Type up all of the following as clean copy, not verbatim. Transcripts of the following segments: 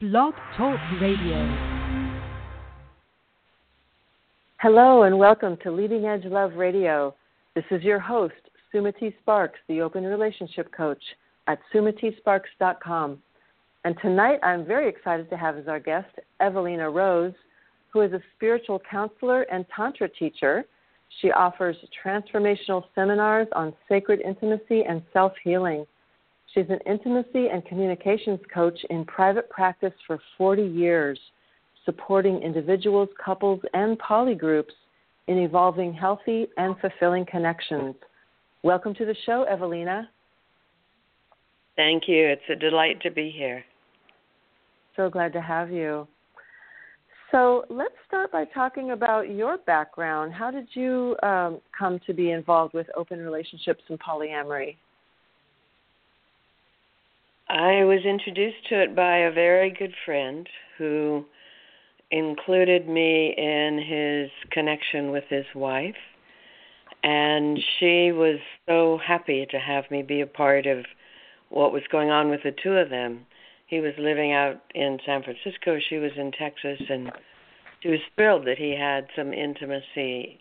Blog Talk Radio. Hello and welcome to Leading Edge Love Radio. This is your host, Sumati Sparks, the Open Relationship Coach at SumatiSparks.com. And tonight I'm very excited to have as our guest Evalena Rose, who is a spiritual counselor and Tantra teacher. She offers transformational seminars on sacred intimacy and self-healing. She's an intimacy and communications coach in private practice for 40 years, supporting individuals, couples, and polygroups in evolving healthy and fulfilling connections. Welcome to the show, Evalena. Thank you. It's a delight to be here. So glad to have you. So let's start by talking about your background. How did you come to be involved with open relationships and polyamory? I was introduced to it by a very good friend who included me in his connection with his wife, and she was so happy to have me be a part of what was going on with the two of them. He was living out in San Francisco, she was in Texas, and she was thrilled that he had some intimacy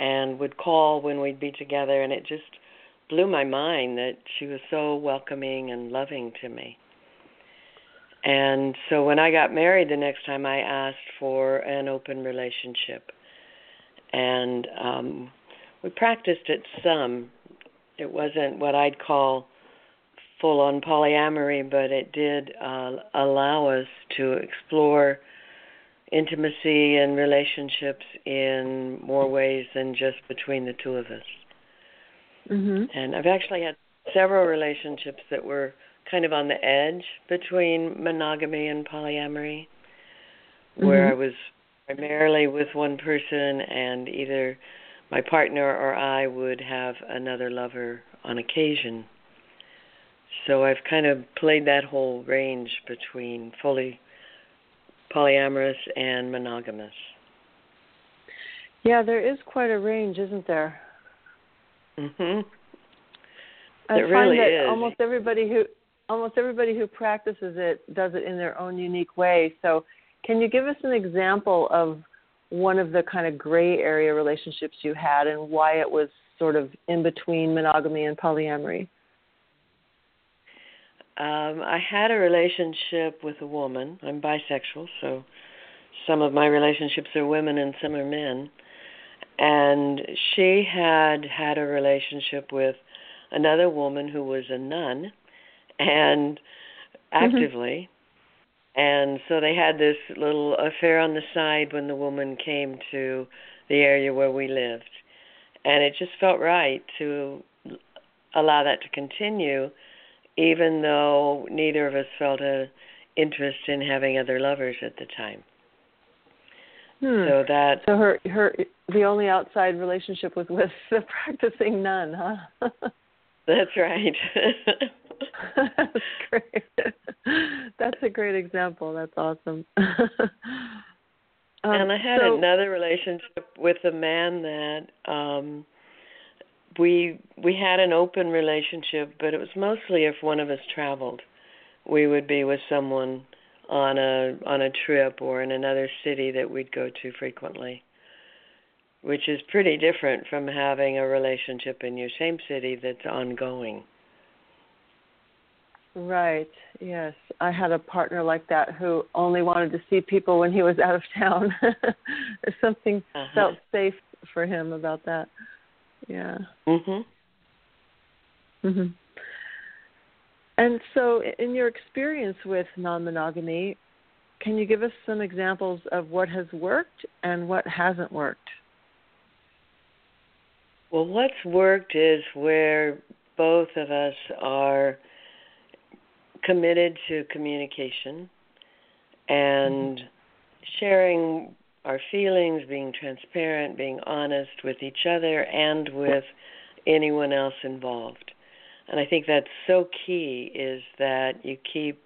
and would call when we'd be together, and it just blew my mind that she was so welcoming and loving to me. And so when I got married the next time, I asked for an open relationship. And we practiced it some. It wasn't what I'd call full-on polyamory, but it did allow us to explore intimacy and relationships in more ways than just between the two of us. Mm-hmm. And I've actually had several relationships that were kind of on the edge between monogamy and polyamory, where I was primarily with one person and either my partner or I would have another lover on occasion. So I've kind of played that whole range between fully polyamorous and monogamous. Yeah, there is quite a range, isn't there? Mm-hmm. I find that almost everybody who practices it does it in their own unique way. So can you give us an example of one of the kind of gray area relationships you had and why it was sort of in between monogamy and polyamory? I had a relationship with a woman. I'm bisexual, so some of my relationships are women and some are men. And she had a relationship with another woman who was a nun, and actively. And so they had this little affair on the side when the woman came to the area where we lived. And it just felt right to allow that to continue, even though neither of us felt an interest in having other lovers at the time. So her only outside relationship was with the practicing nun, huh? That's right. That's great. That's a great example. That's awesome. And I had another relationship with a man that we had an open relationship, but it was mostly if one of us traveled, we would be with someone on a trip or in another city that we'd go to frequently, which is pretty different from having a relationship in your same city that's ongoing. Right, yes. I had a partner like that who only wanted to see people when he was out of town. Something felt safe for him about that. Yeah. Mm-hmm. Mm-hmm. And so in your experience with non-monogamy, can you give us some examples of what has worked and what hasn't worked? Well, what's worked is where both of us are committed to communication and sharing our feelings, being transparent, being honest with each other and with anyone else involved. And I think that's so key, is that you keep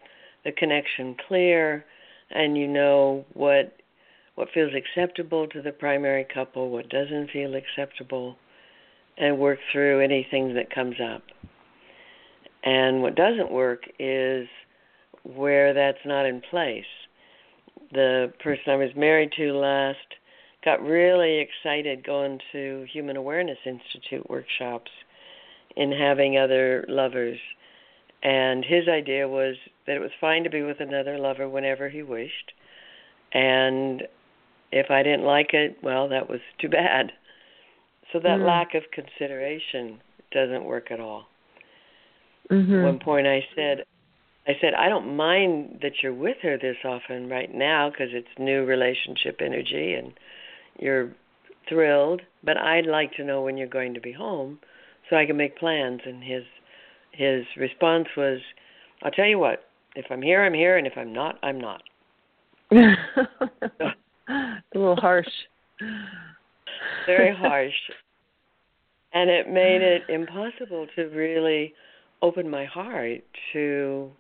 the connection clear and you know what feels acceptable to the primary couple, what doesn't feel acceptable, and work through anything that comes up. And what doesn't work is where that's not in place. The person I was married to last got really excited going to Human Awareness Institute workshops and having other lovers. And his idea was that it was fine to be with another lover whenever he wished. And if I didn't like it, well, that was too bad. So that lack of consideration doesn't work at all. At one point I said, I don't mind that you're with her this often right now because it's new relationship energy and you're thrilled, but I'd like to know when you're going to be home so I can make plans. And his response was, I'll tell you what, if I'm here, I'm here, and if I'm not, I'm not. A little harsh. Very harsh. And it made it impossible to really open my heart to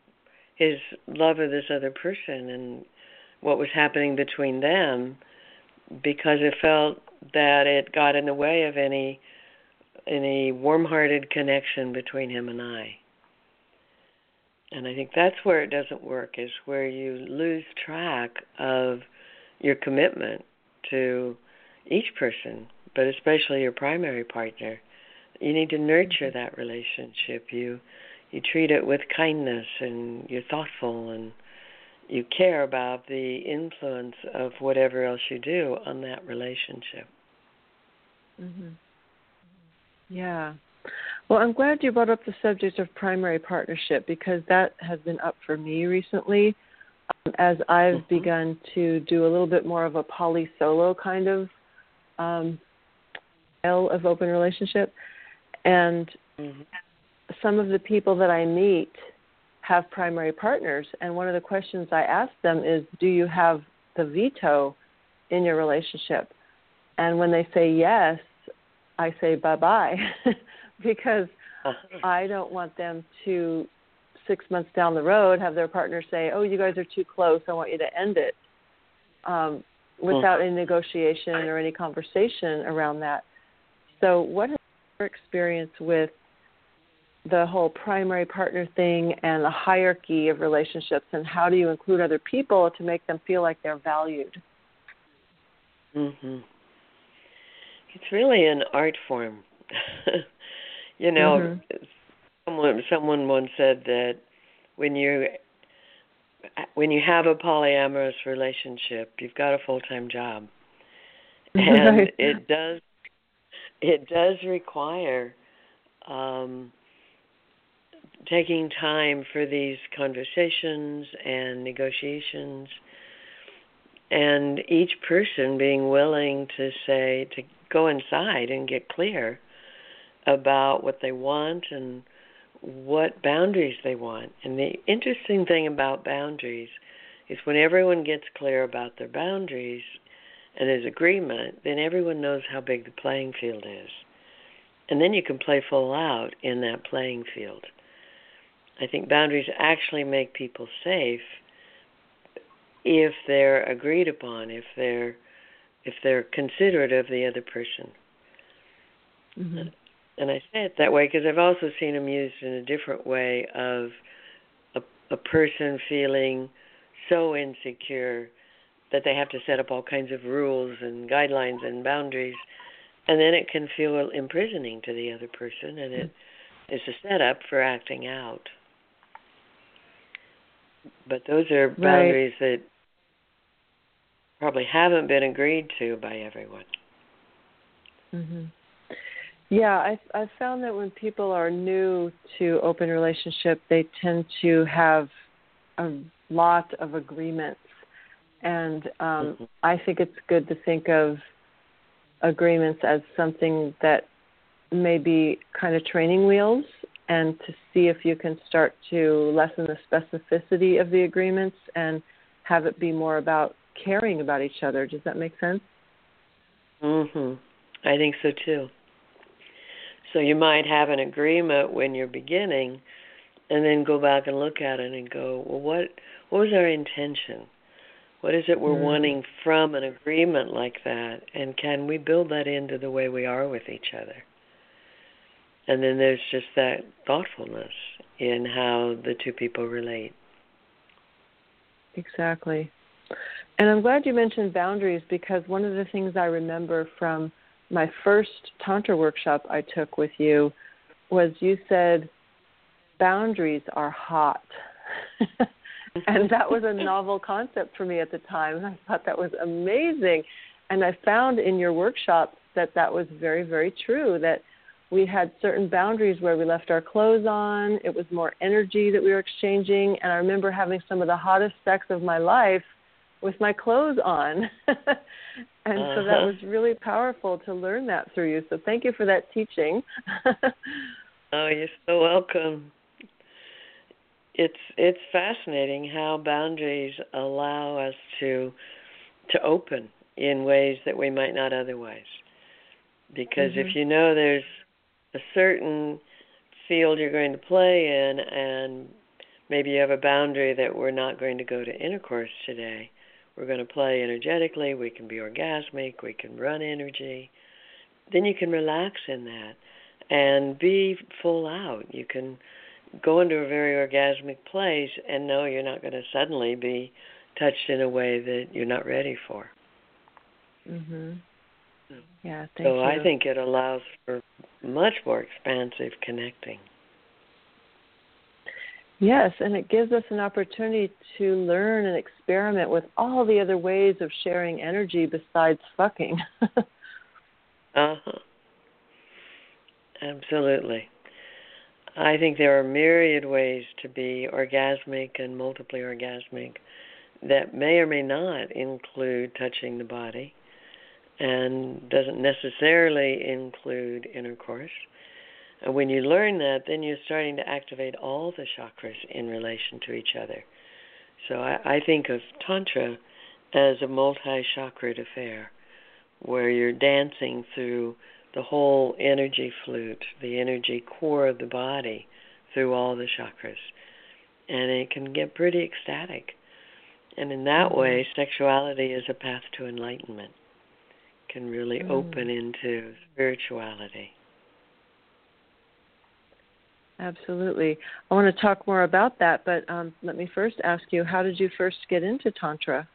his love of this other person and what was happening between them, because it felt that it got in the way of any warm-hearted connection between him and I. And I think that's where it doesn't work, is where you lose track of your commitment to each person, but especially your primary partner. You need to nurture that relationship. You treat it with kindness, and you're thoughtful, and you care about the influence of whatever else you do on that relationship. Mm-hmm. Yeah. Well, I'm glad you brought up the subject of primary partnership, because that has been up for me recently as I've begun to do a little bit more of a poly-solo kind of style of open relationship. And some of the people that I meet have primary partners, and one of the questions I ask them is, do you have the veto in your relationship? And when they say yes, I say bye-bye, because I don't want them to 6 months down the road have their partner say, oh, you guys are too close, I want you to end it, without any negotiation or any conversation around that. So what has your experience with the whole primary partner thing and the hierarchy of relationships, and how do you include other people to make them feel like they're valued? Mm-hmm. It's really an art form. You know, someone once said that when you have a polyamorous relationship, you've got a full-time job. And right. It does require taking time for these conversations and negotiations, and each person being willing to say, to go inside and get clear about what they want and what boundaries they want. And the interesting thing about boundaries is when everyone gets clear about their boundaries and there's agreement, then everyone knows how big the playing field is. And then you can play full out in that playing field. I think boundaries actually make people safe if they're agreed upon, if they're considerate of the other person. Mm-hmm. And I say it that way because I've also seen them used in a different way of a person feeling so insecure that they have to set up all kinds of rules and guidelines and boundaries, and then it can feel imprisoning to the other person, and it is a setup for acting out. But those are boundaries that probably haven't been agreed to by everyone. Mm-hmm. Yeah, I've found that when people are new to open relationship, they tend to have a lot of agreements. And I think it's good to think of agreements as something that may be kind of training wheels, and to see if you can start to lessen the specificity of the agreements and have it be more about caring about each other. Does that make sense? Mm-hmm. I think so, too. So you might have an agreement when you're beginning, and then go back and look at it and go, well, what was our intention? What is it we're wanting from an agreement like that? And can we build that into the way we are with each other? And then there's just that thoughtfulness in how the two people relate. exactly. And I'm glad you mentioned boundaries, because one of the things I remember from my first Tantra workshop I took with you was you said, boundaries are hot. And that was a novel concept for me at the time. And I thought that was amazing. And I found in your workshop that was very, very true, that we had certain boundaries where we left our clothes on. It was more energy that we were exchanging. And I remember having some of the hottest sex of my life with my clothes on. And so that was really powerful to learn that through you. So thank you for that teaching. Oh, you're so welcome. It's fascinating how boundaries allow us to open in ways that we might not otherwise. Because if you know there's a certain field you're going to play in, and maybe you have a boundary that we're not going to go to intercourse today, we're going to play energetically, we can be orgasmic, we can run energy, then you can relax in that and be full out. You can go into a very orgasmic place and know you're not going to suddenly be touched in a way that you're not ready for. Mm-hmm. Yeah, so I think it allows for much more expansive connecting. Yes, and it gives us an opportunity to learn and experiment with all the other ways of sharing energy besides fucking. Absolutely. I think there are myriad ways to be orgasmic and multiply orgasmic that may or may not include touching the body, and doesn't necessarily include intercourse. And when you learn that, then you're starting to activate all the chakras in relation to each other. So I think of Tantra as a multi-chakra affair, where you're dancing through the whole energy flute, the energy core of the body, through all the chakras. And it can get pretty ecstatic. And in that way, sexuality is a path to enlightenment. Can really open into spirituality. Absolutely. I want to talk more about that, but let me first ask you, how did you first get into Tantra?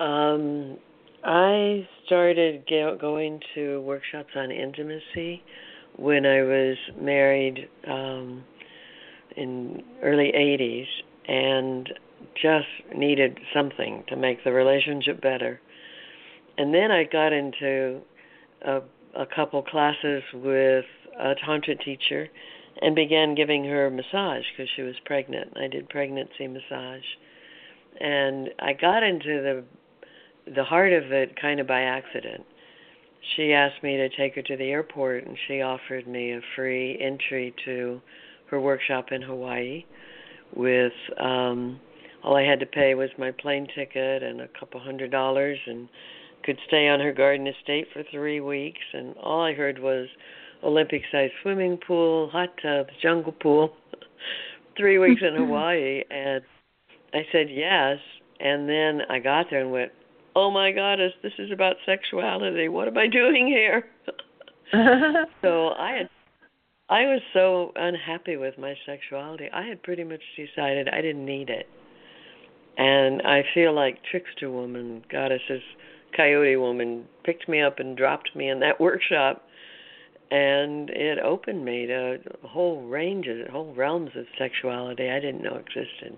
I started going to workshops on intimacy when I was married in early 80s, and just needed something to make the relationship better. And then I got into a couple classes with a Tantra teacher and began giving her massage because she was pregnant. I did pregnancy massage. And I got into the heart of it kind of by accident. She asked me to take her to the airport, and she offered me a free entry to her workshop in Hawaii with... all I had to pay was my plane ticket and a couple $100, and could stay on her garden estate for 3 weeks. And all I heard was Olympic-sized swimming pool, hot tubs, jungle pool, 3 weeks in Hawaii. And I said yes. And then I got there and went, oh, my goddess, this is about sexuality. What am I doing here? So I was so unhappy with my sexuality. I had pretty much decided I didn't need it. And I feel like trickster woman, goddesses, coyote woman, picked me up and dropped me in that workshop. And it opened me to whole realms of sexuality I didn't know existed.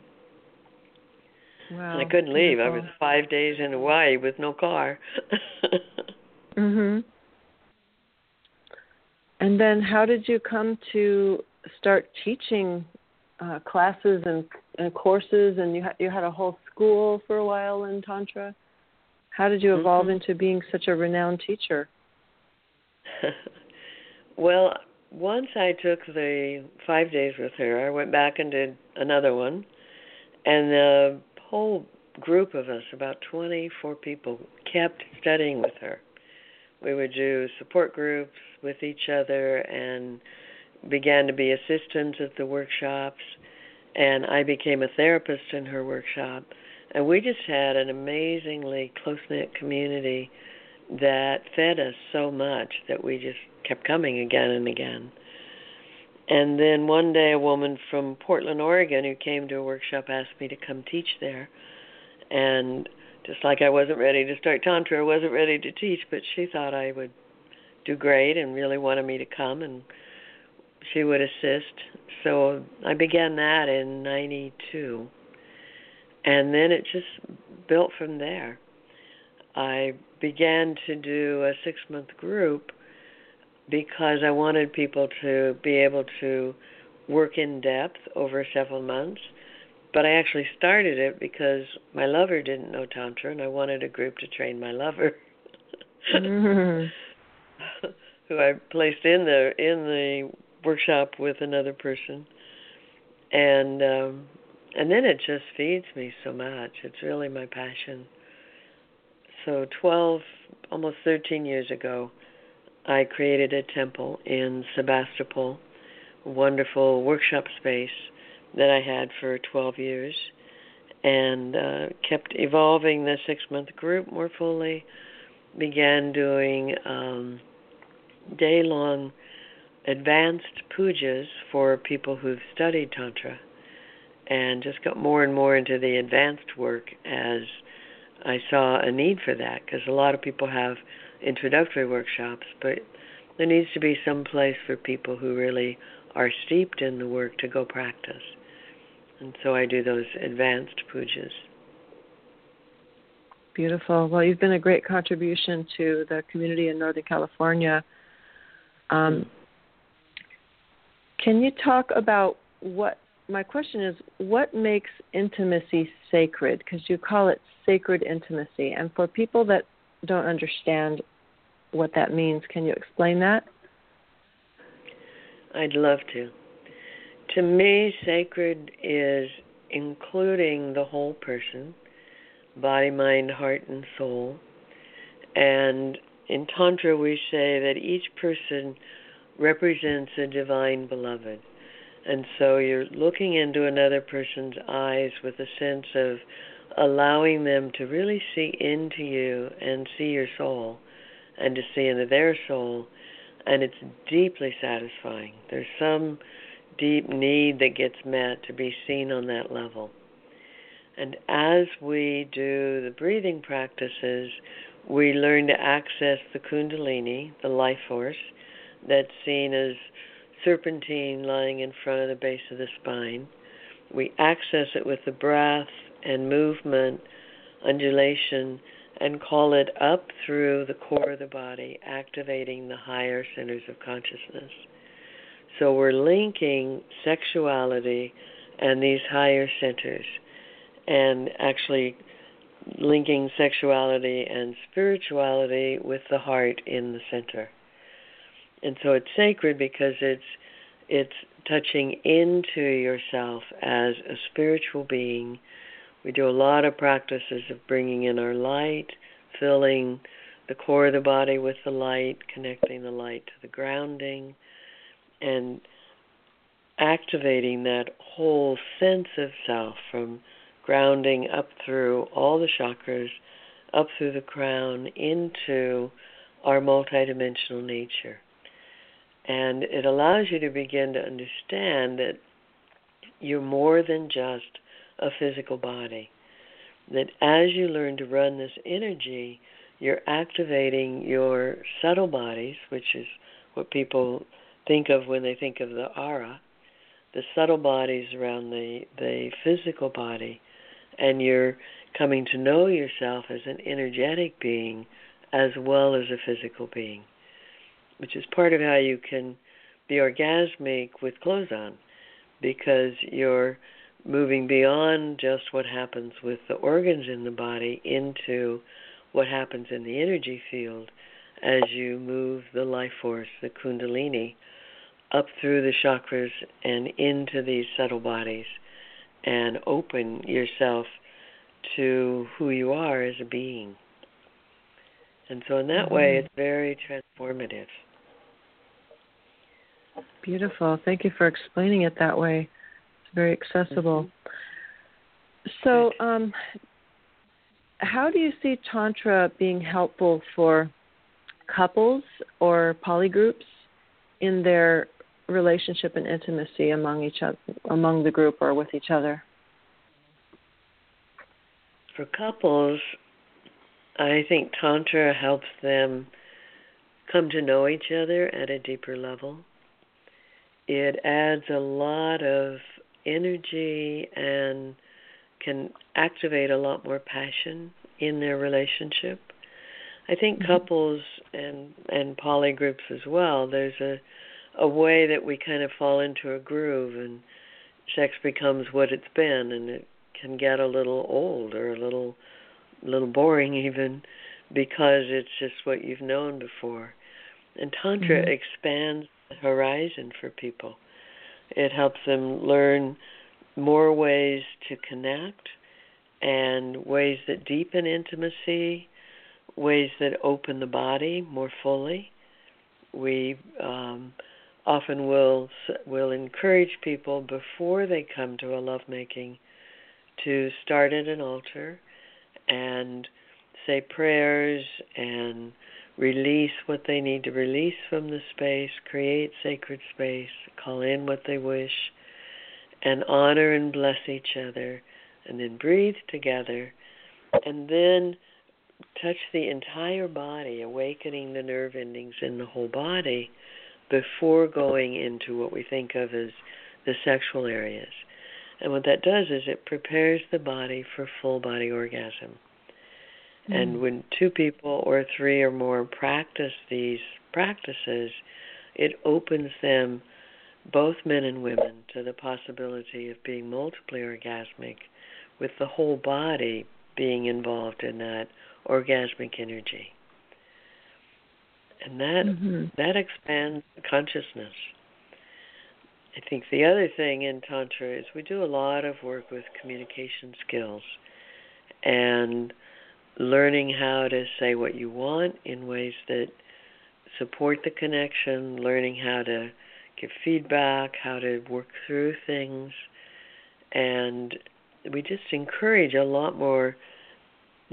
Wow. And I couldn't leave. Beautiful. I was 5 days in Hawaii with no car. And then how did you come to start teaching classes and courses, and you had a whole school for a while in Tantra? How did you evolve into being such a renowned teacher? Well, once I took the 5 days with her, I went back and did another one, and the whole group of us, about 24 people, kept studying with her. We would do support groups with each other and began to be assistants at the workshops, and I became a therapist in her workshop. And we just had an amazingly close-knit community that fed us so much that we just kept coming again and again. And then one day a woman from Portland, Oregon, who came to a workshop asked me to come teach there. And just like I wasn't ready to start Tantra, I wasn't ready to teach, but she thought I would do great and really wanted me to come, and she would assist. So I began that in 92. And then it just built from there. I began to do a 6-month group because I wanted people to be able to work in depth over several months. But I actually started it because my lover didn't know Tantra, and I wanted a group to train my lover, mm-hmm. who I placed in the workshop with another person. And then it just feeds me so much. It's really my passion. So 12, almost 13 years ago, I created a temple in Sebastopol, a wonderful workshop space that I had for 12 years, and kept evolving the 6-month group more fully, began doing day-long advanced pujas for people who've studied Tantra, and just got more and more into the advanced work as I saw a need for that, because a lot of people have introductory workshops, but there needs to be some place for people who really are steeped in the work to go practice. And so I do those advanced pujas. Beautiful. Well, you've been a great contribution to the community in Northern California. Can you talk about my question is, what makes intimacy sacred? Because you call it sacred intimacy. And for people that don't understand what that means, can you explain that? I'd love to. To me, sacred is including the whole person, body, mind, heart, and soul. And in Tantra, we say that each person represents a divine beloved. And so you're looking into another person's eyes with a sense of allowing them to really see into you and see your soul and to see into their soul, and it's deeply satisfying. There's some deep need that gets met to be seen on that level. And as we do the breathing practices, we learn to access the kundalini, the life force, that's seen as serpentine lying in front of the base of the spine. We access it with the breath and movement, undulation, and call it up through the core of the body, activating the higher centers of consciousness. So we're linking sexuality and these higher centers, and actually linking sexuality and spirituality with the heart in the center. And so it's sacred because it's touching into yourself as a spiritual being. We do a lot of practices of bringing in our light, filling the core of the body with the light, connecting the light to the grounding, and activating that whole sense of self from grounding up through all the chakras, up through the crown, into our multidimensional nature. And it allows you to begin to understand that you're more than just a physical body, that as you learn to run this energy, you're activating your subtle bodies, which is what people think of when they think of the aura, the subtle bodies around the physical body, and you're coming to know yourself as an energetic being as well as a physical being, which is part of how you can be orgasmic with clothes on, because you're moving beyond just what happens with the organs in the body into what happens in the energy field as you move the life force, the kundalini, up through the chakras and into these subtle bodies, and open yourself to who you are as a being. And so in that way, it's very transformative. Beautiful. Thank you for explaining it that way. Very accessible. Mm-hmm. So how do you see Tantra being helpful for couples or polygroups in their relationship and intimacy among each other, among the group or with each other. For couples, I think Tantra helps them come to know each other at a deeper level. It adds a lot of energy and can activate a lot more passion in their relationship. I think couples and poly groups as well, there's a way that we kind of fall into a groove and sex becomes what it's been, and it can get a little old or a little boring even, because it's just what you've known before. And Tantra expands the horizon for people. It helps them learn more ways to connect and ways that deepen intimacy, ways that open the body more fully. We often will encourage people before they come to a lovemaking to start at an altar and say prayers and release what they need to release from the space, create sacred space, call in what they wish, and honor and bless each other, and then breathe together, and then touch the entire body, awakening the nerve endings in the whole body before going into what we think of as the sexual areas. And what that does is it prepares the body for full body orgasm. And when two people or three or more practice these practices, it opens them, both men and women, to the possibility of being multiply orgasmic, with the whole body being involved in that orgasmic energy. And that expands consciousness. I think the other thing in Tantra is we do a lot of work with communication skills and learning how to say what you want in ways that support the connection, learning how to give feedback, how to work through things. And we just encourage a lot more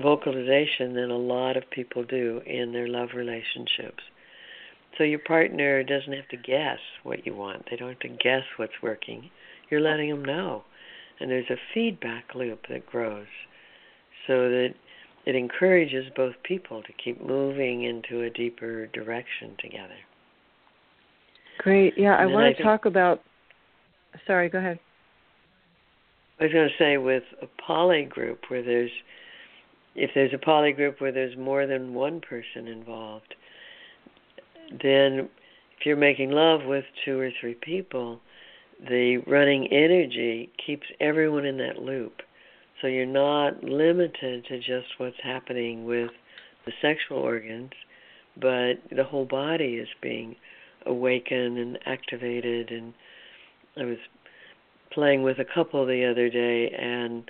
vocalization than a lot of people do in their love relationships. So your partner doesn't have to guess what you want. They don't have to guess what's working. You're letting them know. And there's a feedback loop that grows so that it encourages both people to keep moving into a deeper direction together. Great. Yeah, I want to talk about... Sorry, go ahead. I was going to say with a poly group where there's... If there's a poly group where there's more than one person involved, then if you're making love with two or three people, the running energy keeps everyone in that loop. So you're not limited to just what's happening with the sexual organs, but the whole body is being awakened and activated. And I was playing with a couple the other day, and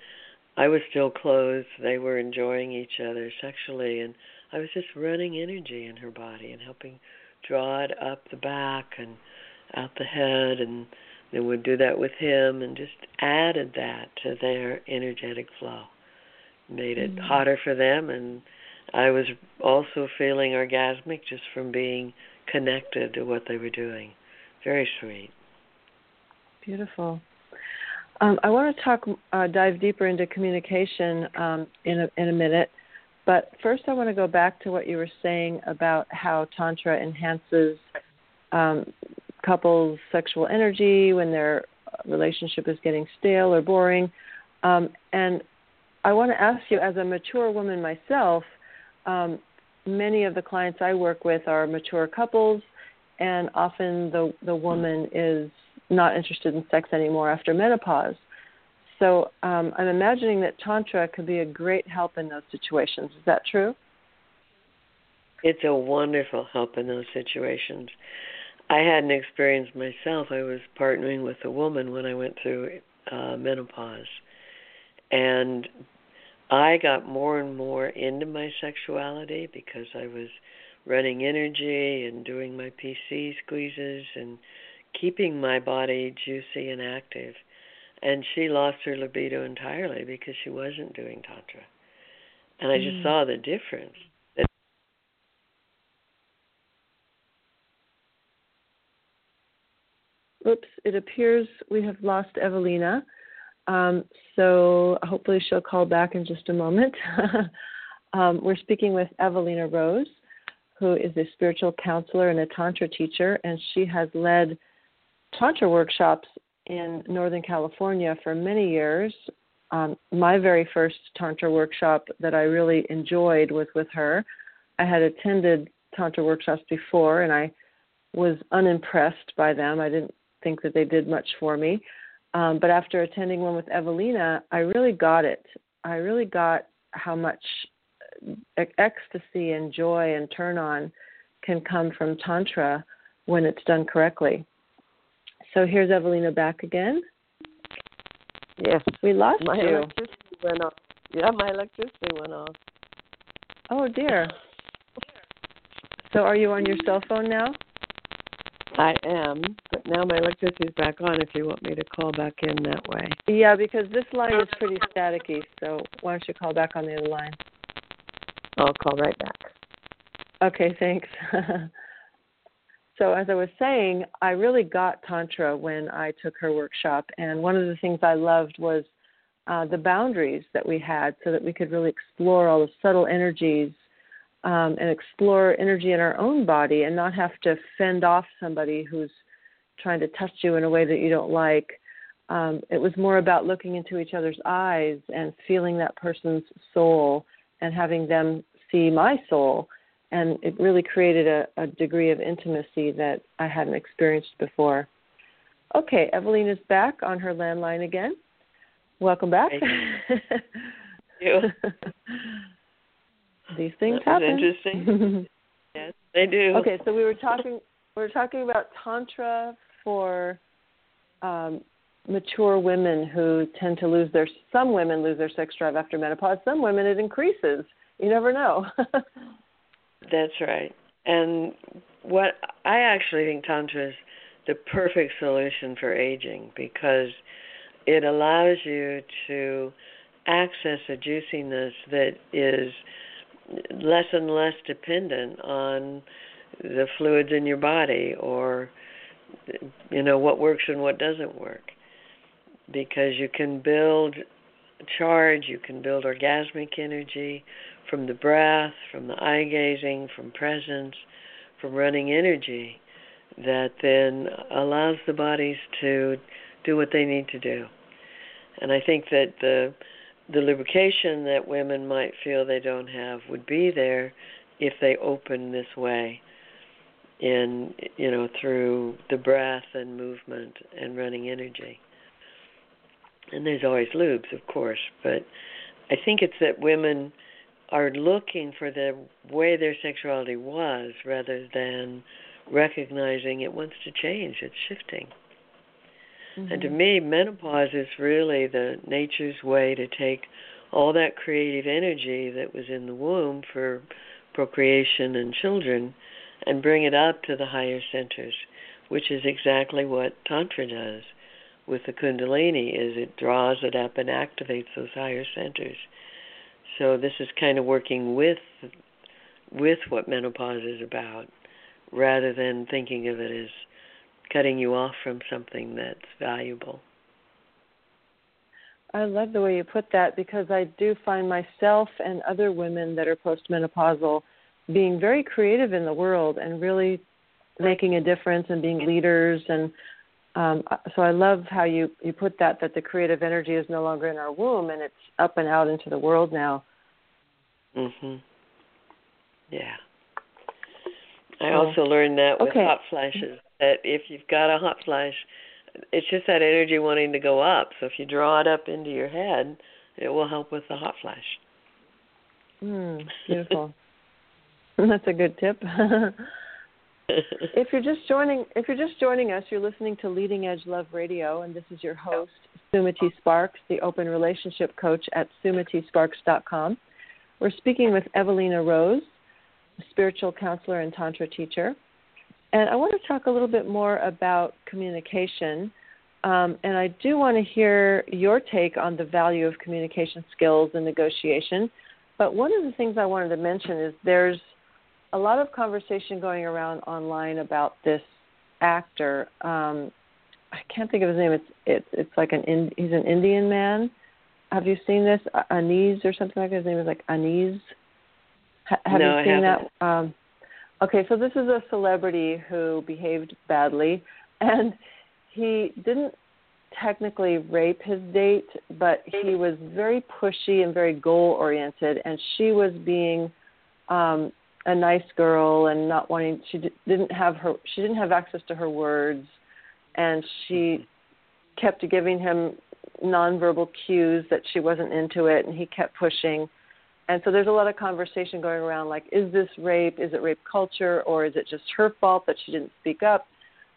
I was still closed. They were enjoying each other sexually, and I was just running energy in her body and helping draw it up the back and out the head, and then would do that with him, and just added that to their energetic flow. Made it hotter for them, and I was also feeling orgasmic just from being connected to what they were doing. Very sweet. Beautiful. I want to dive deeper into communication in a minute, but first I want to go back to what you were saying about how Tantra enhances couples' sexual energy when their relationship is getting stale or boring. And I want to ask you, as a mature woman myself, many of the clients I work with are mature couples, and often the woman is not interested in sex anymore after menopause. So I'm imagining that Tantra could be a great help in those situations. Is that true? It's a wonderful help in those situations. I had an experience myself. I was partnering with a woman when I went through menopause. And I got more and more into my sexuality because I was running energy and doing my PC squeezes and keeping my body juicy and active. And she lost her libido entirely because she wasn't doing Tantra. And I just saw the difference. Oops, it appears we have lost Evalena. So hopefully she'll call back in just a moment. We're speaking with Evalena Rose, who is a spiritual counselor and a Tantra teacher, and she has led Tantra workshops in Northern California for many years. My very first Tantra workshop that I really enjoyed was with her. I had attended Tantra workshops before, and I was unimpressed by them. I didn't think that they did much for me. But after attending one with Evalena, I really got it. I really got how much ecstasy and joy and turn-on can come from Tantra when it's done correctly. So here's Evalena back again. Yes. We lost you. Electricity went off. Yeah, my electricity went off. Oh, dear. So are you on your cell phone now? I am, but now my electricity's back on if you want me to call back in that way. Yeah, because this line is pretty staticky, so why don't you call back on the other line? I'll call right back. Okay, thanks. So as I was saying, I really got Tantra when I took her workshop, and one of the things I loved was the boundaries that we had so that we could really explore all the subtle energies and explore energy in our own body and not have to fend off somebody who's trying to touch you in a way that you don't like. It was more about looking into each other's eyes and feeling that person's soul and having them see my soul. And it really created a degree of intimacy that I hadn't experienced before. Okay, Evalena's back on her landline again. Welcome back. Thank you. These things happen. Interesting. Yes, they do. Okay, so we were talking about Tantra for mature women who tend to some women lose their sex drive after menopause. Some women it increases. You never know. That's right. And what I actually think Tantra is the perfect solution for aging because it allows you to access a juiciness that is less and less dependent on the fluids in your body or, you know, what works and what doesn't work. Because you can build charge, you can build orgasmic energy from the breath, from the eye gazing, from presence, from running energy that then allows the bodies to do what they need to do. And I think that the lubrication that women might feel they don't have would be there if they open this way in, you know, through the breath and movement and running energy. And there's always lubes, of course, but I think it's that women are looking for the way their sexuality was rather than recognizing it wants to change, it's shifting. Mm-hmm. And to me, menopause is really the nature's way to take all that creative energy that was in the womb for procreation and children and bring it up to the higher centers, which is exactly what Tantra does with the Kundalini, is it draws it up and activates those higher centers. So this is kind of working with what menopause is about rather than thinking of it as cutting you off from something that's valuable. I love the way you put that because I do find myself and other women that are postmenopausal being very creative in the world and really making a difference and being leaders. And so I love how you put that the creative energy is no longer in our womb and it's up and out into the world now. Mm-hmm. Yeah. I also learned that with hot flashes. That if you've got a hot flash, it's just that energy wanting to go up. So if you draw it up into your head, it will help with the hot flash. Beautiful. That's a good tip. If you're just joining us, you're listening to Leading Edge Love Radio, and this is your host, Sumati Sparks, the Open Relationship Coach at SumatiSparks.com. We're speaking with Evalena Rose, a spiritual counselor and Tantra teacher. And I want to talk a little bit more about communication, and I do want to hear your take on the value of communication skills and negotiation. But one of the things I wanted to mention is there's a lot of conversation going around online about this actor I can't think of his name. It's like he's an Indian man. Have you seen this? Aniz or something like that. His name is like Aniz. Have you seen that? Okay, so this is a celebrity who behaved badly, and he didn't technically rape his date, but he was very pushy and very goal-oriented, and she was being a nice girl and not wanting. She didn't have access to her words, and she kept giving him nonverbal cues that she wasn't into it, and he kept pushing. And so there's a lot of conversation going around, like, is this rape? Is it rape culture? Or is it just her fault that she didn't speak up?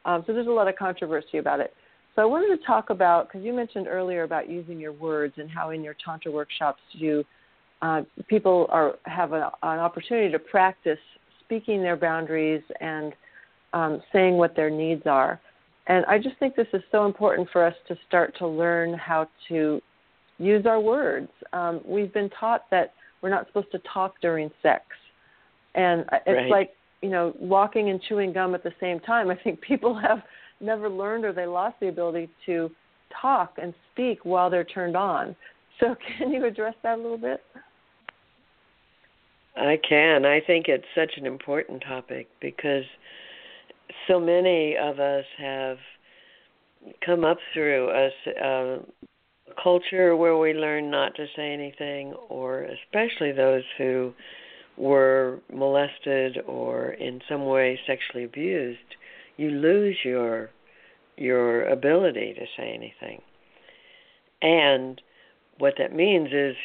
So there's a lot of controversy about it. So I wanted to talk about, because you mentioned earlier about using your words and how in your Tantra workshops you people have an opportunity to practice speaking their boundaries and saying what their needs are. And I just think this is so important for us to start to learn how to use our words. We've been taught that we're not supposed to talk during sex. And it's like, walking and chewing gum at the same time. I think people have never learned, or they lost the ability to talk and speak while they're turned on. So can you address that a little bit? I can. I think it's such an important topic because so many of us have come up through a culture where we learn not to say anything, or especially those who were molested or in some way sexually abused, you lose your ability to say anything. And what that means is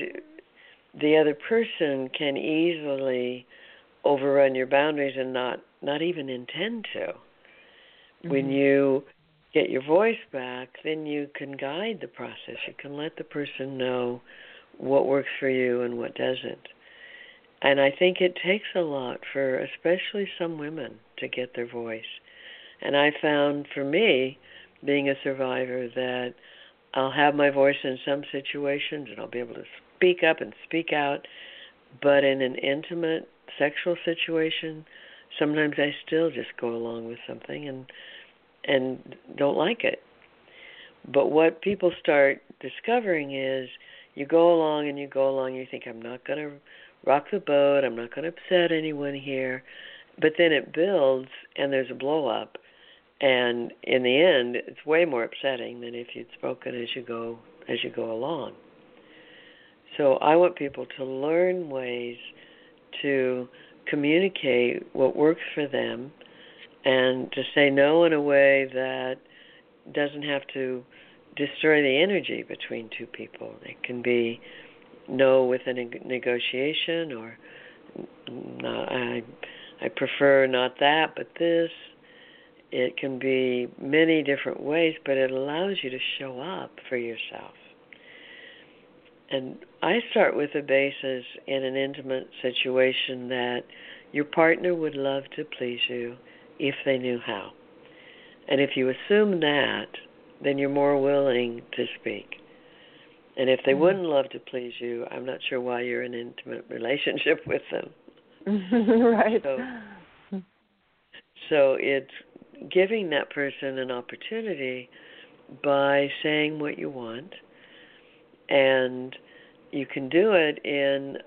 the other person can easily overrun your boundaries and not even intend to. Mm-hmm. When you get your voice back, then you can guide the process. You can let the person know what works for you and what doesn't. And I think it takes a lot for especially some women to get their voice. And I found for me, being a survivor, that I'll have my voice in some situations and I'll be able to speak up and speak out, but in an intimate sexual situation, sometimes I still just go along with something and don't like it. But what people start discovering is you go along, you think, I'm not going to rock the boat, I'm not going to upset anyone here. But then it builds and there's a blow up. And in the end, it's way more upsetting than if you'd spoken as you go along. So I want people to learn ways to communicate what works for them and to say no in a way that doesn't have to destroy the energy between two people. It can be no with a negotiation, or I prefer not that but this. It can be many different ways, but it allows you to show up for yourself. And I start with the basis in an intimate situation that your partner would love to please you if they knew how. And if you assume that, then you're more willing to speak. And if they wouldn't love to please you, I'm not sure why you're in an intimate relationship with them. Right. So it's giving that person an opportunity by saying what you want, and you can do it in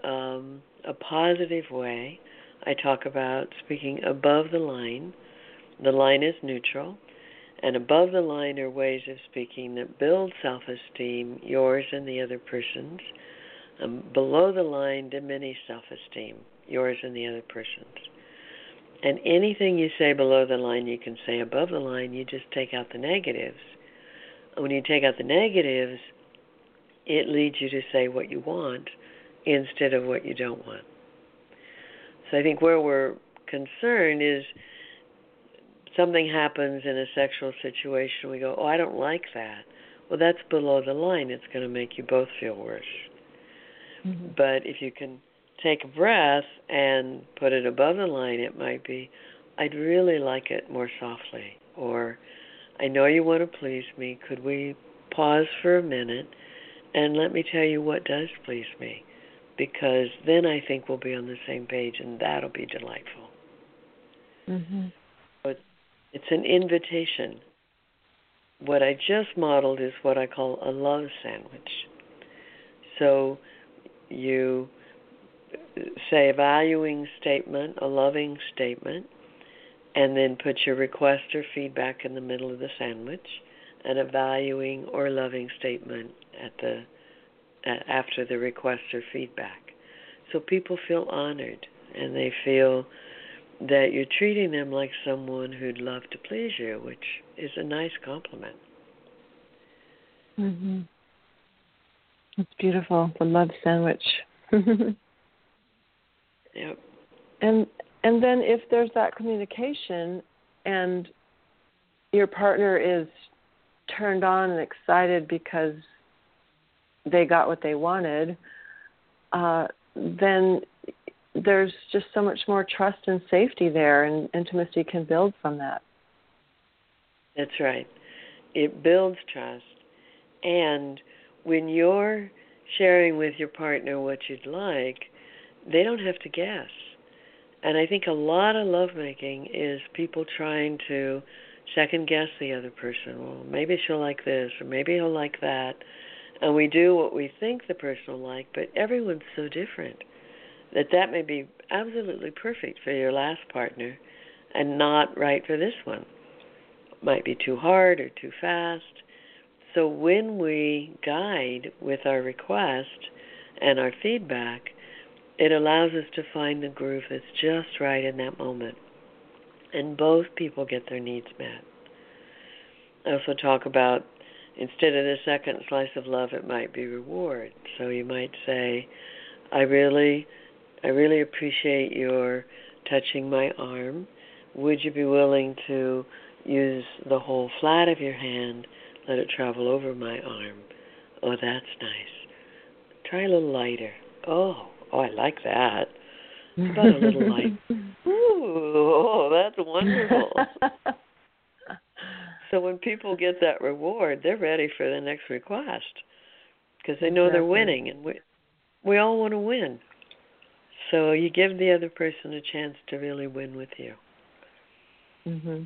a positive way. I talk about speaking above the line. The line is neutral, and above the line are ways of speaking that build self-esteem, yours and the other person's. Below the line, diminish self-esteem, yours and the other person's. And anything you say below the line, you can say above the line. You just take out the negatives. When you take out the negatives, it leads you to say what you want instead of what you don't want. So I think where we're concerned is something happens in a sexual situation. We go, oh, I don't like that. Well, that's below the line. It's going to make you both feel worse. Mm-hmm. But if you can take a breath and put it above the line, it might be, I'd really like it more softly, or I know you want to please me. Could we pause for a minute and let me tell you what does please me? Because then I think we'll be on the same page, and that'll be delightful. Mm-hmm. But it's an invitation. what I just modeled is what I call a love sandwich. So you say a valuing statement, a loving statement, and then put your request or feedback in the middle of the sandwich, and a valuing or loving statement after the request or feedback. So people feel honored, and they feel that you're treating them like someone who'd love to please you, which is a nice compliment. Mm-hmm. That's beautiful, the love sandwich. Yep. And then if there's that communication and your partner is turned on and excited because they got what they wanted, then there's just so much more trust and safety there, and intimacy can build from that. That's right. It builds trust. And when you're sharing with your partner what you'd like, they don't have to guess. And I think a lot of lovemaking is people trying to second-guess the other person. Well, maybe she'll like this, or maybe he'll like that. And we do what we think the person will like, but everyone's so different that may be absolutely perfect for your last partner and not right for this one. It might be too hard or too fast. So when we guide with our request and our feedback, it allows us to find the groove that's just right in that moment. And both people get their needs met. I also talk about, instead of the second slice of love, it might be reward. So you might say, I really appreciate your touching my arm. Would you be willing to use the whole flat of your hand, let it travel over my arm? Oh, that's nice. Try a little lighter. Oh, I like that. How about a little light? Ooh, that's wonderful. So when people get that reward, they're ready for the next request because they know they're winning, and we all want to win. So you give the other person a chance to really win with you. Mm-hmm.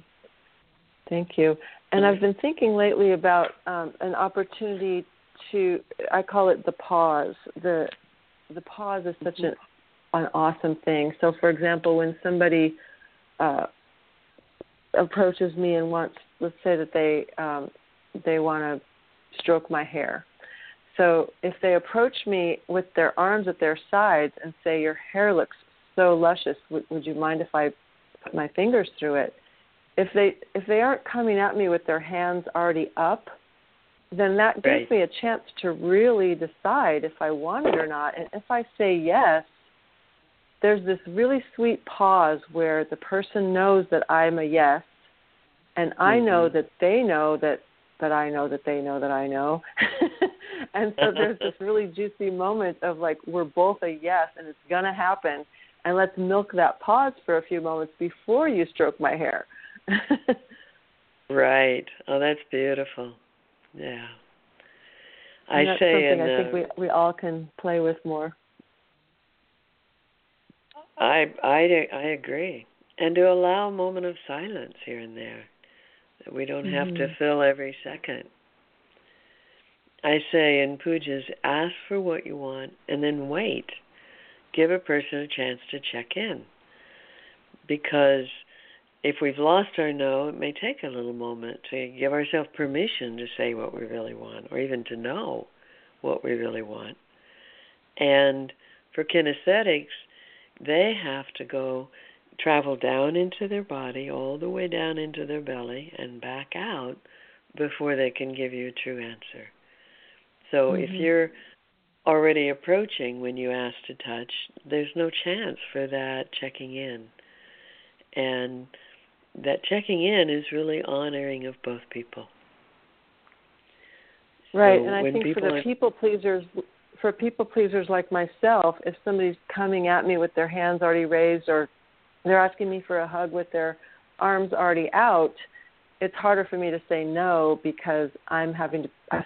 Thank you. And I've been thinking lately about an opportunity to, I call it the pause. The pause is such an awesome thing. So, for example, when somebody approaches me and wants, let's say that they want to stroke my hair. So if they approach me with their arms at their sides and say, your hair looks so luscious, would you mind if I put my fingers through it? If they aren't coming at me with their hands already up, then that gives me a chance to really decide if I want it or not. And if I say yes, there's this really sweet pause where the person knows that I'm a yes, and I know that they know that I know that they know that I know. And so there's this really juicy moment of like, we're both a yes, and it's going to happen. And let's milk that pause for a few moments before you stroke my hair. Right. Oh, that's beautiful. Yeah. And that's something I think we all can play with more. I agree. And to allow a moment of silence here and there, that we don't have to fill every second. I say in pujas, ask for what you want and then wait. Give a person a chance to check in. Because if we've lost our no, it may take a little moment to give ourselves permission to say what we really want, or even to know what we really want. And for kinesthetics, they have to go travel down into their body, all the way down into their belly, and back out before they can give you a true answer. So if you're already approaching when you ask to touch, there's no chance for that checking in. And that checking in is really honoring of both people. Right, so and I think for people pleasers like myself, if somebody's coming at me with their hands already raised, or they're asking me for a hug with their arms already out, it's harder for me to say no because I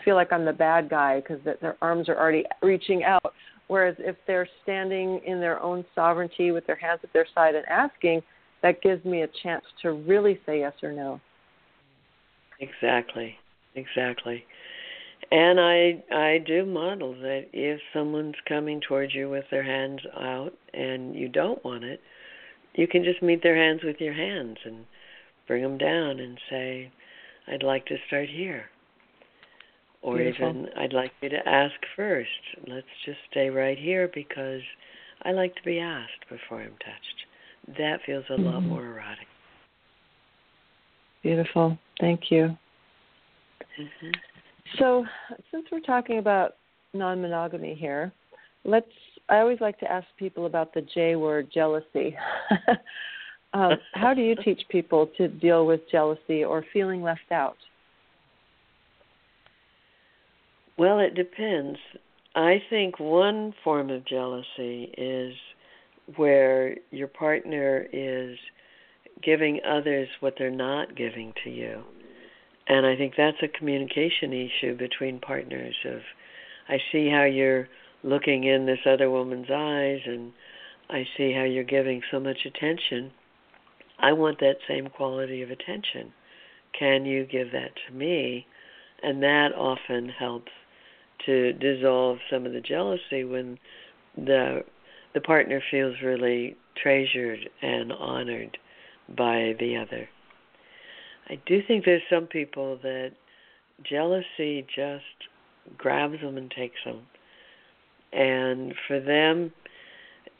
feel like I'm the bad guy because their arms are already reaching out. Whereas if they're standing in their own sovereignty with their hands at their side and asking, that gives me a chance to really say yes or no. Exactly. Exactly. And I do model that if someone's coming towards you with their hands out and you don't want it, you can just meet their hands with your hands and bring them down and say, I'd like to start here. Or Beautiful. Even, I'd like you to ask first. Let's just stay right here because I like to be asked before I'm touched. That feels a lot more erotic. Beautiful. Thank you. Mm-hmm. So, since we're talking about non-monogamy here, I always like to ask people about the J word, jealousy. How do you teach people to deal with jealousy or feeling left out? Well, it depends. I think one form of jealousy is where your partner is giving others what they're not giving to you. And I think that's a communication issue between partners of, I see how you're looking in this other woman's eyes, and I see how you're giving so much attention. I want that same quality of attention. Can you give that to me? And that often helps to dissolve some of the jealousy when the partner feels really treasured and honored by the other. I do think there's some people that jealousy just grabs them and takes them. And for them,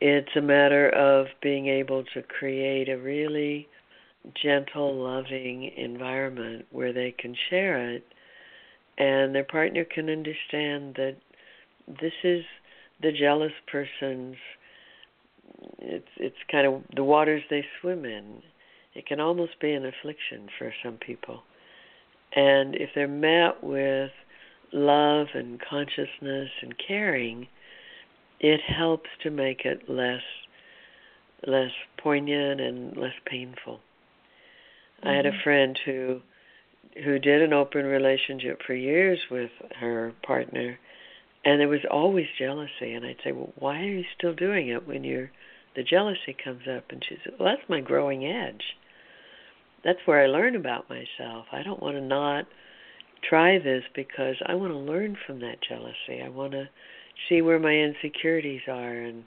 it's a matter of being able to create a really gentle, loving environment where they can share it and their partner can understand that this is the jealous person's, it's kind of the waters they swim in. It can almost be an affliction for some people. And if they're met with love and consciousness and caring, it helps to make it less poignant and less painful. Mm-hmm. I had a friend who did an open relationship for years with her partner, and there was always jealousy. And I'd say, well, why are you still doing it when the jealousy comes up? And she said, well, that's my growing edge. That's where I learn about myself. I don't want to not try this because I want to learn from that jealousy. I want to see where my insecurities are and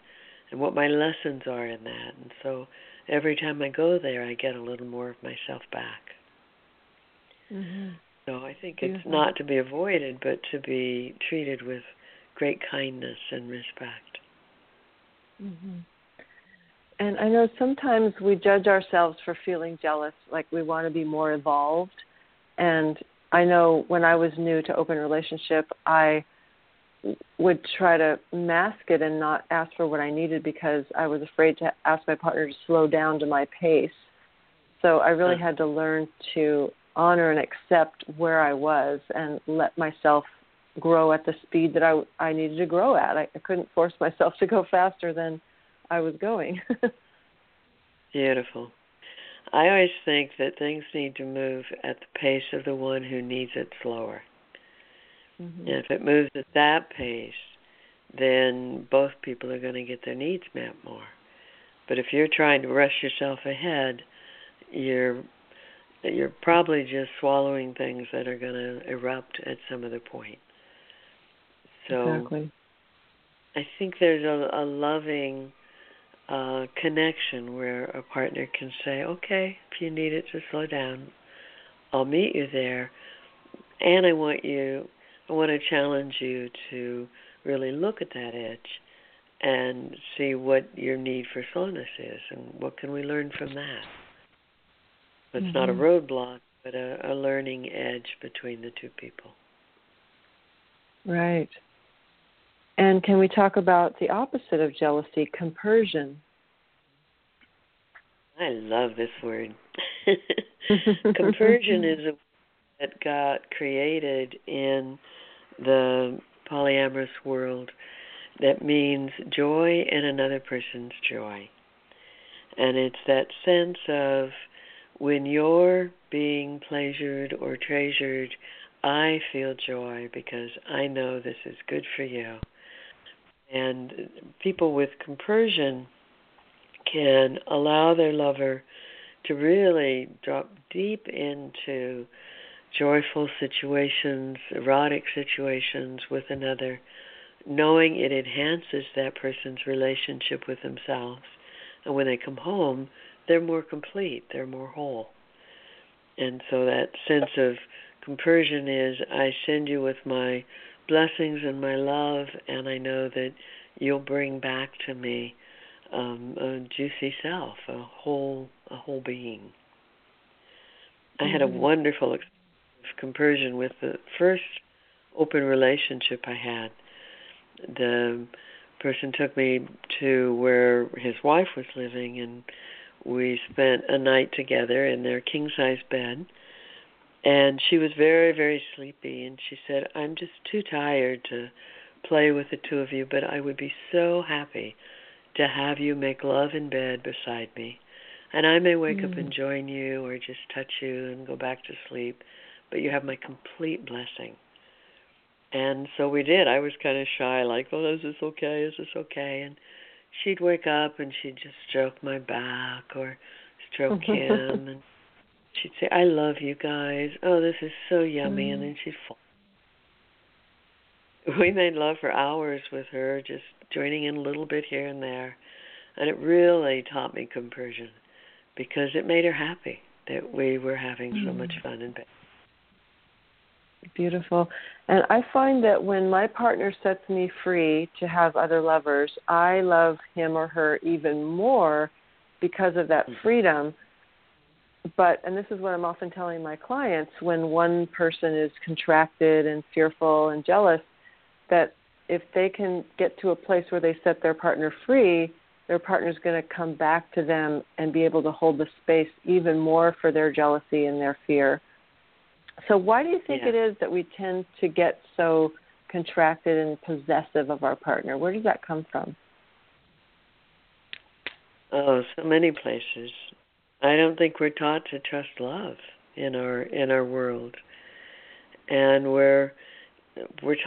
what my lessons are in that. And so every time I go there, I get a little more of myself back. Mm-hmm. So I think it's not to be avoided, but to be treated with great kindness and respect. Mm-hmm. And I know sometimes we judge ourselves for feeling jealous, like we want to be more evolved. And I know when I was new to open relationship, I would try to mask it and not ask for what I needed because I was afraid to ask my partner to slow down to my pace. So I really had to learn to honor and accept where I was and let myself grow at the speed that I needed to grow at. I couldn't force myself to go faster than I was going. Beautiful. I always think that things need to move at the pace of the one who needs it slower. Mm-hmm. And if it moves at that pace, then both people are going to get their needs met more. But if you're trying to rush yourself ahead, you're probably just swallowing things that are going to erupt at some other point. So exactly. I think there's a loving connection where a partner can say, okay, if you need it to slow down, I'll meet you there, and I want to challenge you to really look at that edge and see what your need for slowness is and what can we learn from that. It's not a roadblock, but a learning edge between the two people. Right. And can we talk about the opposite of jealousy, compersion? I love this word. Compersion is a word that got created in the polyamorous world that means joy in another person's joy. And it's that sense of when you're being pleasured or treasured, I feel joy because I know this is good for you. And people with compersion can allow their lover to really drop deep into joyful situations, erotic situations with another, knowing it enhances that person's relationship with themselves. And when they come home, they're more complete, they're more whole. And so that sense of compersion is, I send you with my blessings and my love, and I know that you'll bring back to me a juicy self, a whole being. I had a wonderful experience of compersion with the first open relationship I had. The person took me to where his wife was living, and we spent a night together in their king-size bed. And she was very, very sleepy, and she said, I'm just too tired to play with the two of you, but I would be so happy to have you make love in bed beside me. And I may wake up and join you or just touch you and go back to sleep, but you have my complete blessing. And so we did. I was kind of shy, like, oh, is this okay? Is this okay? And she'd wake up and she'd just stroke my back or stroke him. And she'd say, I love you guys. Oh, this is so yummy. And then she'd fall. We made love for hours with her, just joining in a little bit here and there. And it really taught me compersion because it made her happy that we were having so much fun in bed. Beautiful. And I find that when my partner sets me free to have other lovers, I love him or her even more because of that freedom. But, and this is what I'm often telling my clients, when one person is contracted and fearful and jealous, that if they can get to a place where they set their partner free, their partner's going to come back to them and be able to hold the space even more for their jealousy and their fear. So why do you think it is that we tend to get so contracted and possessive of our partner? Where does that come from? Oh, so many places. I don't think we're taught to trust love in our world. And we're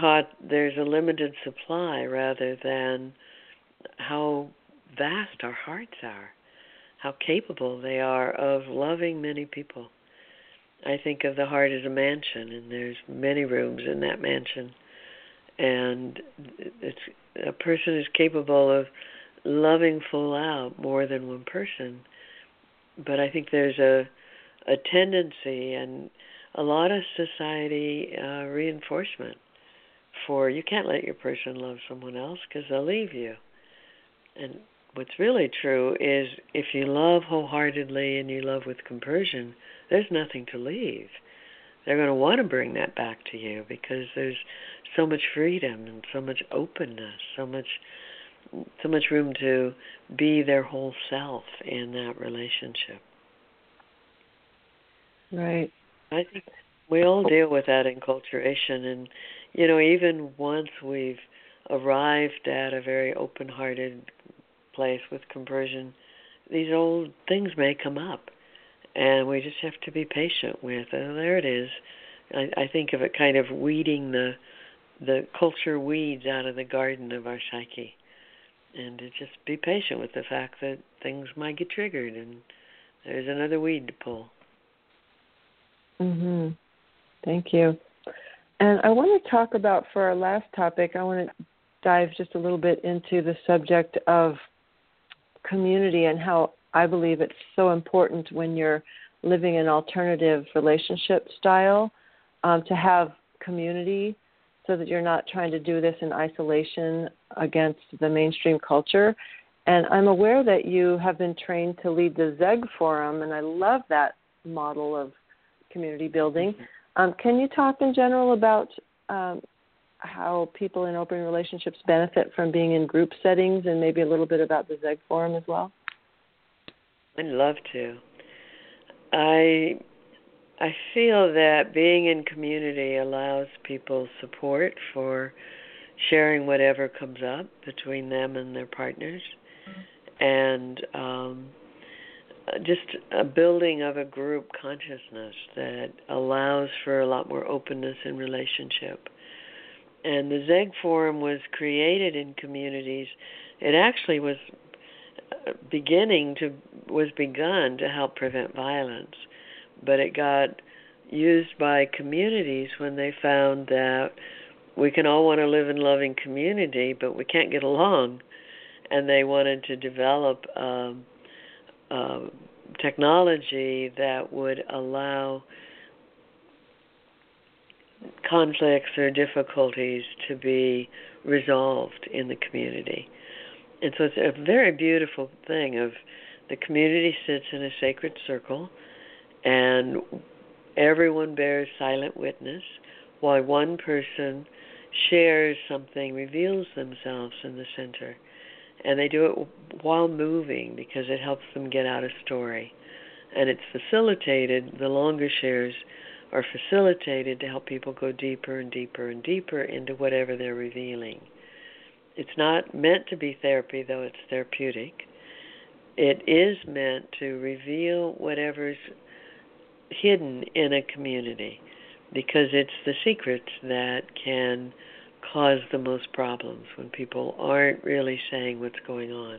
taught there's a limited supply rather than how vast our hearts are, how capable they are of loving many people. I think of the heart as a mansion, and there's many rooms in that mansion. And a person is capable of loving full out more than one person. But I think there's a tendency and a lot of society reinforcement for you can't let your person love someone else because they'll leave you. And what's really true is if you love wholeheartedly and you love with compersion, there's nothing to leave. They're going to want to bring that back to you because there's so much freedom and so much openness, so much room to be their whole self in that relationship. Right. I think we all deal with that enculturation. And, you know, even once we've arrived at a very open-hearted place with compersion, these old things may come up. And we just have to be patient with it. And there it is. I think of it kind of weeding the culture weeds out of the garden of our psyche. And to just be patient with the fact that things might get triggered and there's another weed to pull. Thank you. And I want to talk about, for our last topic, I want to dive just a little bit into the subject of community and how I believe it's so important when you're living an alternative relationship style to have community so that you're not trying to do this in isolation against the mainstream culture. And I'm aware that you have been trained to lead the ZEGG Forum, and I love that model of community building. Can you talk in general about how people in open relationships benefit from being in group settings and maybe a little bit about the ZEGG Forum as well? I'd love to. I feel that being in community allows people support for sharing whatever comes up between them and their partners. And just a building of a group consciousness that allows for a lot more openness in relationship. And the ZEGG Forum was created in communities. It actually was begun to help prevent violence, but it got used by communities when they found that we can all want to live in loving community, but we can't get along. And they wanted to develop technology that would allow conflicts or difficulties to be resolved in the community. And so it's a very beautiful thing of the community sits in a sacred circle and everyone bears silent witness while one person shares something, reveals themselves in the center. And they do it while moving because it helps them get out a story. And it's facilitated, the longer shares are facilitated to help people go deeper and deeper and deeper into whatever they're revealing. It's not meant to be therapy, though it's therapeutic. It is meant to reveal whatever's hidden in a community because it's the secrets that can cause the most problems when people aren't really saying what's going on.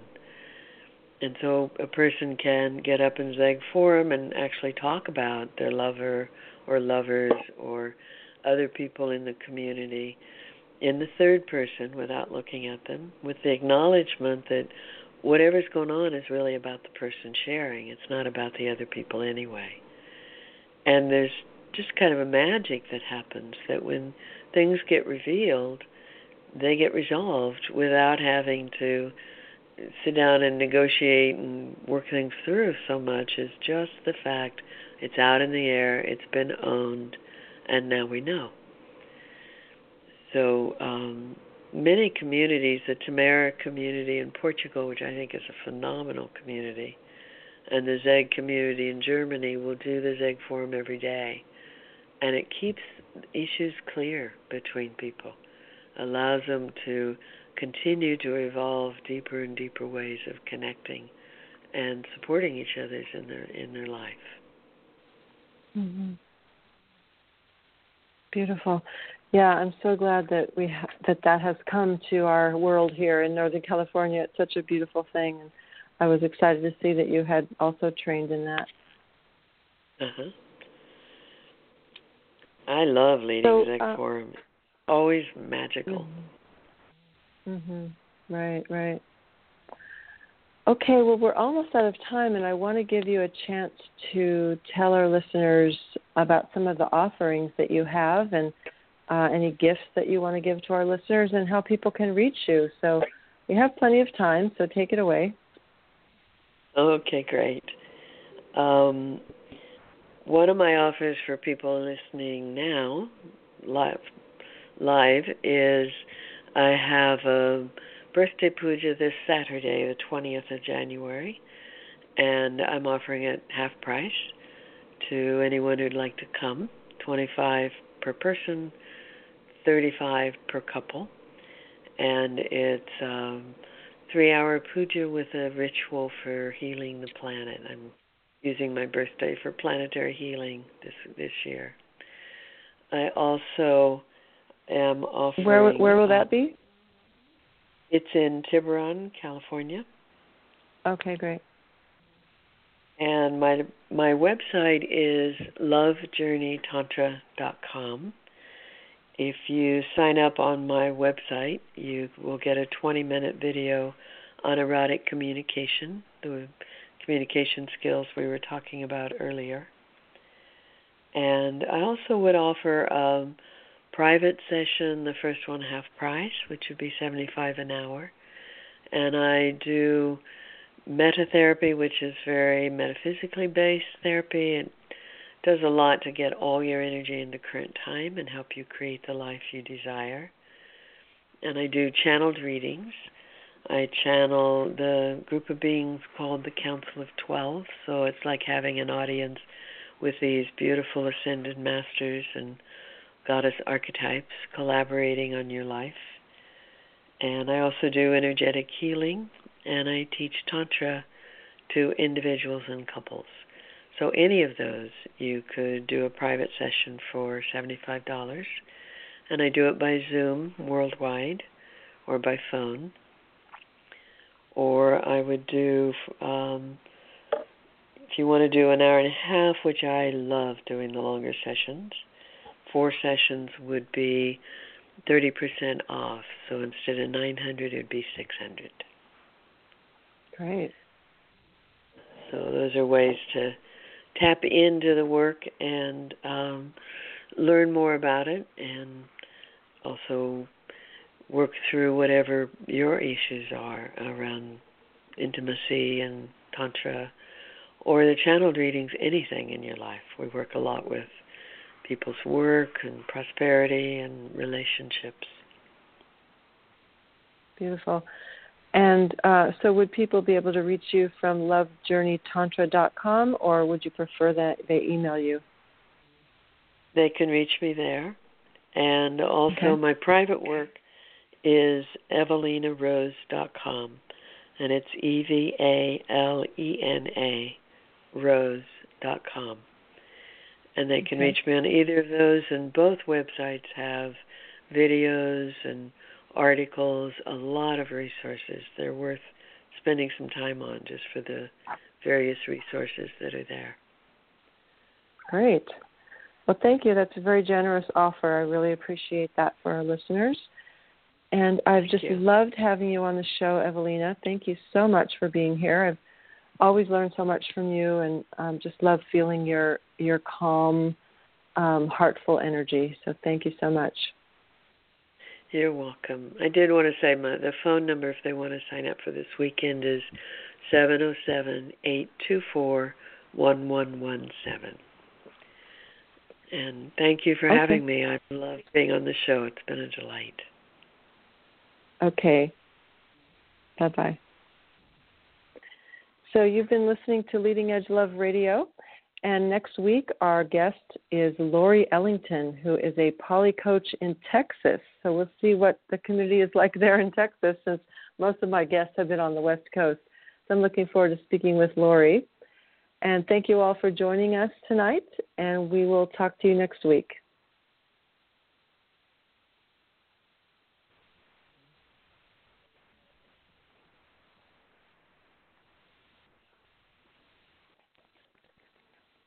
And so a person can get up in ZEGG Forum and actually talk about their lover or lovers or other people in the community in the third person without looking at them, with the acknowledgement that whatever's going on is really about the person sharing. It's not about the other people anyway. And there's just kind of a magic that happens that when things get revealed, they get resolved without having to sit down and negotiate and work things through so much. It's just the fact it's out in the air, it's been owned, and now we know. So many communities, the Tamera community in Portugal, which I think is a phenomenal community, and the ZEGG community in Germany will do the ZEGG Forum every day. And it keeps issues clear between people, allows them to continue to evolve deeper and deeper ways of connecting and supporting each other in their life. Mm-hmm. Beautiful. Yeah, I'm so glad that that has come to our world here in Northern California. It's such a beautiful thing. And I was excited to see that you had also trained in that. Uh-huh. I love Leading ZEGG Forum. Always magical. Mm-hmm. Right. Okay, well, we're almost out of time, and I want to give you a chance to tell our listeners about some of the offerings that you have and any gifts that you want to give to our listeners and how people can reach you. So we have plenty of time, so take it away. Okay, great. One of my offers for people listening now, live is I have a birthday puja this Saturday, the 20th of January, and I'm offering it half price to anyone who'd like to come, $25 per person, $35 per couple. And it's a 3-hour puja with a ritual for healing the planet. I'm using my birthday for planetary healing this year. I also am offering... Where will that be? It's in Tiburon, California. Okay, great. And my website is lovejourneytantra.com. If you sign up on my website, you will get a 20-minute video on erotic communication, the communication skills we were talking about earlier. And I also would offer a private session, the first one half price, which would be $75 an hour. And I do metatherapy, which is very metaphysically based therapy. It does a lot to get all your energy into current time and help you create the life you desire. And I do channeled readings. I channel the group of beings called the Council of 12, so it's like having an audience with these beautiful ascended masters and goddess archetypes collaborating on your life. And I also do energetic healing, and I teach Tantra to individuals and couples. So any of those, you could do a private session for $75, and I do it by Zoom worldwide or by phone. Or I would do you want to do an hour and a half, which I love doing the longer sessions, 4 sessions would be 30% off. So instead of $900, it would be $600. Great. So those are ways to tap into the work and learn more about it, and also work through whatever your issues are around intimacy and Tantra or the channeled readings, anything in your life. We work a lot with people's work and prosperity and relationships. Beautiful. And so would people be able to reach you from lovejourneytantra.com, or would you prefer that they email you? They can reach me there. And also my private work is EvalenaRose.com, and it's EVALENA Rose.com. And they can reach me on either of those, and both websites have videos and articles, a lot of resources. They're worth spending some time on just for the various resources that are there. Great. Well, thank you. That's a very generous offer. I really appreciate that for our listeners. And I've just loved having you on the show, Evalena. Thank you so much for being here. I've always learned so much from you, and just love feeling your calm, heartful energy. So thank you so much. You're welcome. I did want to say the phone number, if they want to sign up for this weekend, is 707-824-1117. And thank you for having me. I've loved being on the show. It's been a delight. Okay. Bye-bye. So you've been listening to Leading Edge Love Radio, and next week our guest is Lori Ellington, who is a poly coach in Texas. So we'll see what the community is like there in Texas, since most of my guests have been on the West Coast. So I'm looking forward to speaking with Lori. And thank you all for joining us tonight, and we will talk to you next week.